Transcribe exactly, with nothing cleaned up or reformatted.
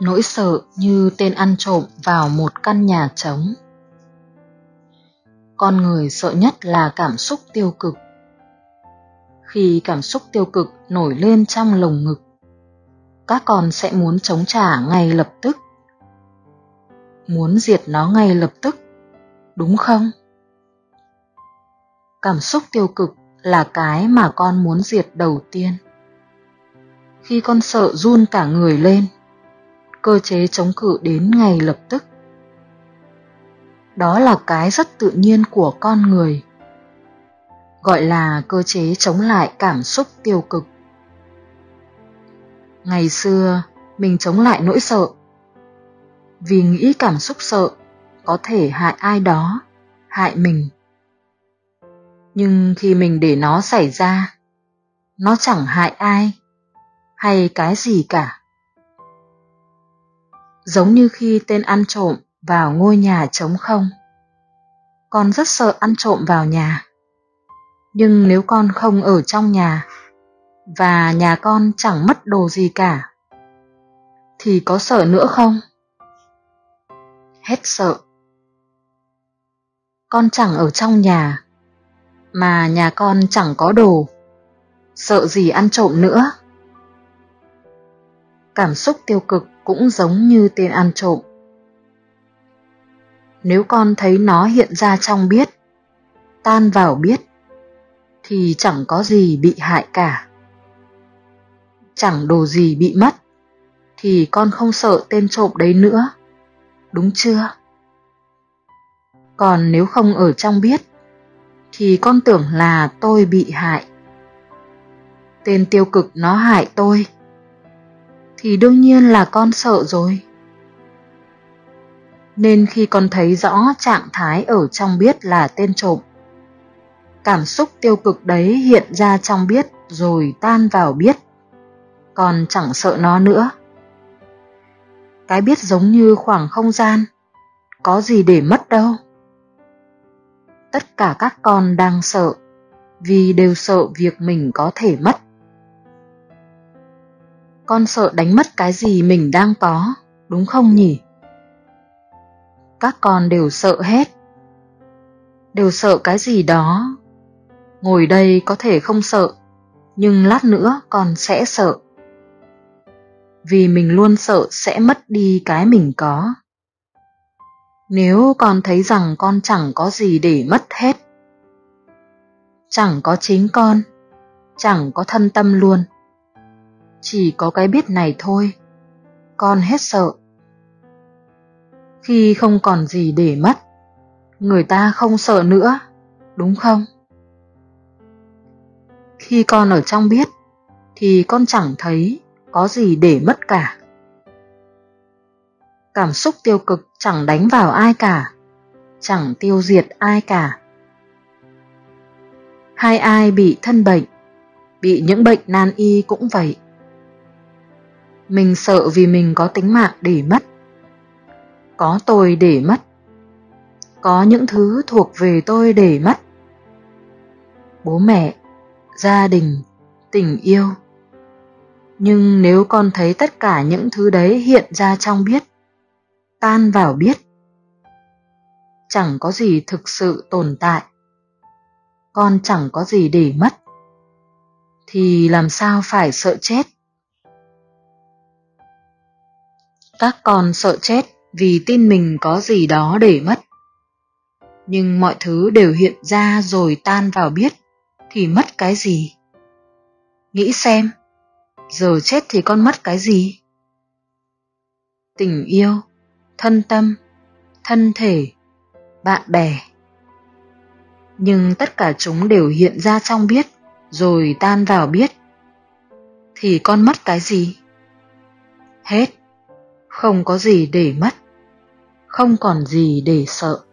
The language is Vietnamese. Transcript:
nỗi sợ như tên ăn trộm vào một căn nhà trống. Con người sợ nhất là cảm xúc tiêu cực. Khi cảm xúc tiêu cực nổi lên trong lồng ngực, các con sẽ muốn chống trả ngay lập tức, muốn diệt nó ngay lập tức, đúng không? Cảm xúc tiêu cực là cái mà con muốn diệt đầu tiên. Khi con sợ run cả người lên, cơ chế chống cự đến ngay lập tức. Đó là cái rất tự nhiên của con người, gọi là cơ chế chống lại cảm xúc tiêu cực. Ngày xưa, mình chống lại nỗi sợ, vì nghĩ cảm xúc sợ có thể hại ai đó, hại mình. Nhưng khi mình để nó xảy ra, nó chẳng hại ai, hay cái gì cả. Giống như khi tên ăn trộm vào ngôi nhà trống không, con rất sợ ăn trộm vào nhà. Nhưng nếu con không ở trong nhà, và nhà con chẳng mất đồ gì cả, thì có sợ nữa không? Hết sợ. Con chẳng ở trong nhà, mà nhà con chẳng có đồ, sợ gì ăn trộm nữa. Cảm xúc tiêu cực cũng giống như tên ăn trộm. Nếu con thấy nó hiện ra trong biết, tan vào biết, thì chẳng có gì bị hại cả. Chẳng đồ gì bị mất, thì con không sợ tên trộm đấy nữa, đúng chưa? Còn nếu không ở trong biết, thì con tưởng là tôi bị hại. Tên tiêu cực nó hại tôi, thì đương nhiên là con sợ rồi. Nên khi con thấy rõ trạng thái ở trong biết là tên trộm, cảm xúc tiêu cực đấy hiện ra trong biết rồi tan vào biết, con chẳng sợ nó nữa. Cái biết giống như khoảng không gian, có gì để mất đâu. Tất cả các con đang sợ, vì đều sợ việc mình có thể mất. Con sợ đánh mất cái gì mình đang có, đúng không nhỉ? Các con đều sợ hết, đều sợ cái gì đó. Ngồi đây có thể không sợ, nhưng lát nữa con sẽ sợ. Vì mình luôn sợ sẽ mất đi cái mình có. Nếu con thấy rằng con chẳng có gì để mất hết, chẳng có chính con, chẳng có thân tâm luôn, chỉ có cái biết này thôi, con hết sợ. Khi không còn gì để mất, người ta không sợ nữa, đúng không? Khi con ở trong biết, thì con chẳng thấy có gì để mất cả. Cảm xúc tiêu cực chẳng đánh vào ai cả, chẳng tiêu diệt ai cả. Hay ai bị thân bệnh, bị những bệnh nan y cũng vậy. Mình sợ vì mình có tính mạng để mất, có tôi để mất, có những thứ thuộc về tôi để mất. Bố mẹ, gia đình, tình yêu. Nhưng nếu con thấy tất cả những thứ đấy hiện ra trong biết, tan vào biết, chẳng có gì thực sự tồn tại, con chẳng có gì để mất, thì làm sao phải sợ chết? Các con sợ chết vì tin mình có gì đó để mất, nhưng mọi thứ đều hiện ra rồi tan vào biết, thì mất cái gì? Nghĩ xem, giờ chết thì con mất cái gì? Tình yêu, thân tâm, thân thể, bạn bè. Nhưng tất cả chúng đều hiện ra trong biết, rồi tan vào biết, thì con mất cái gì? Hết, không có gì để mất, không còn gì để sợ.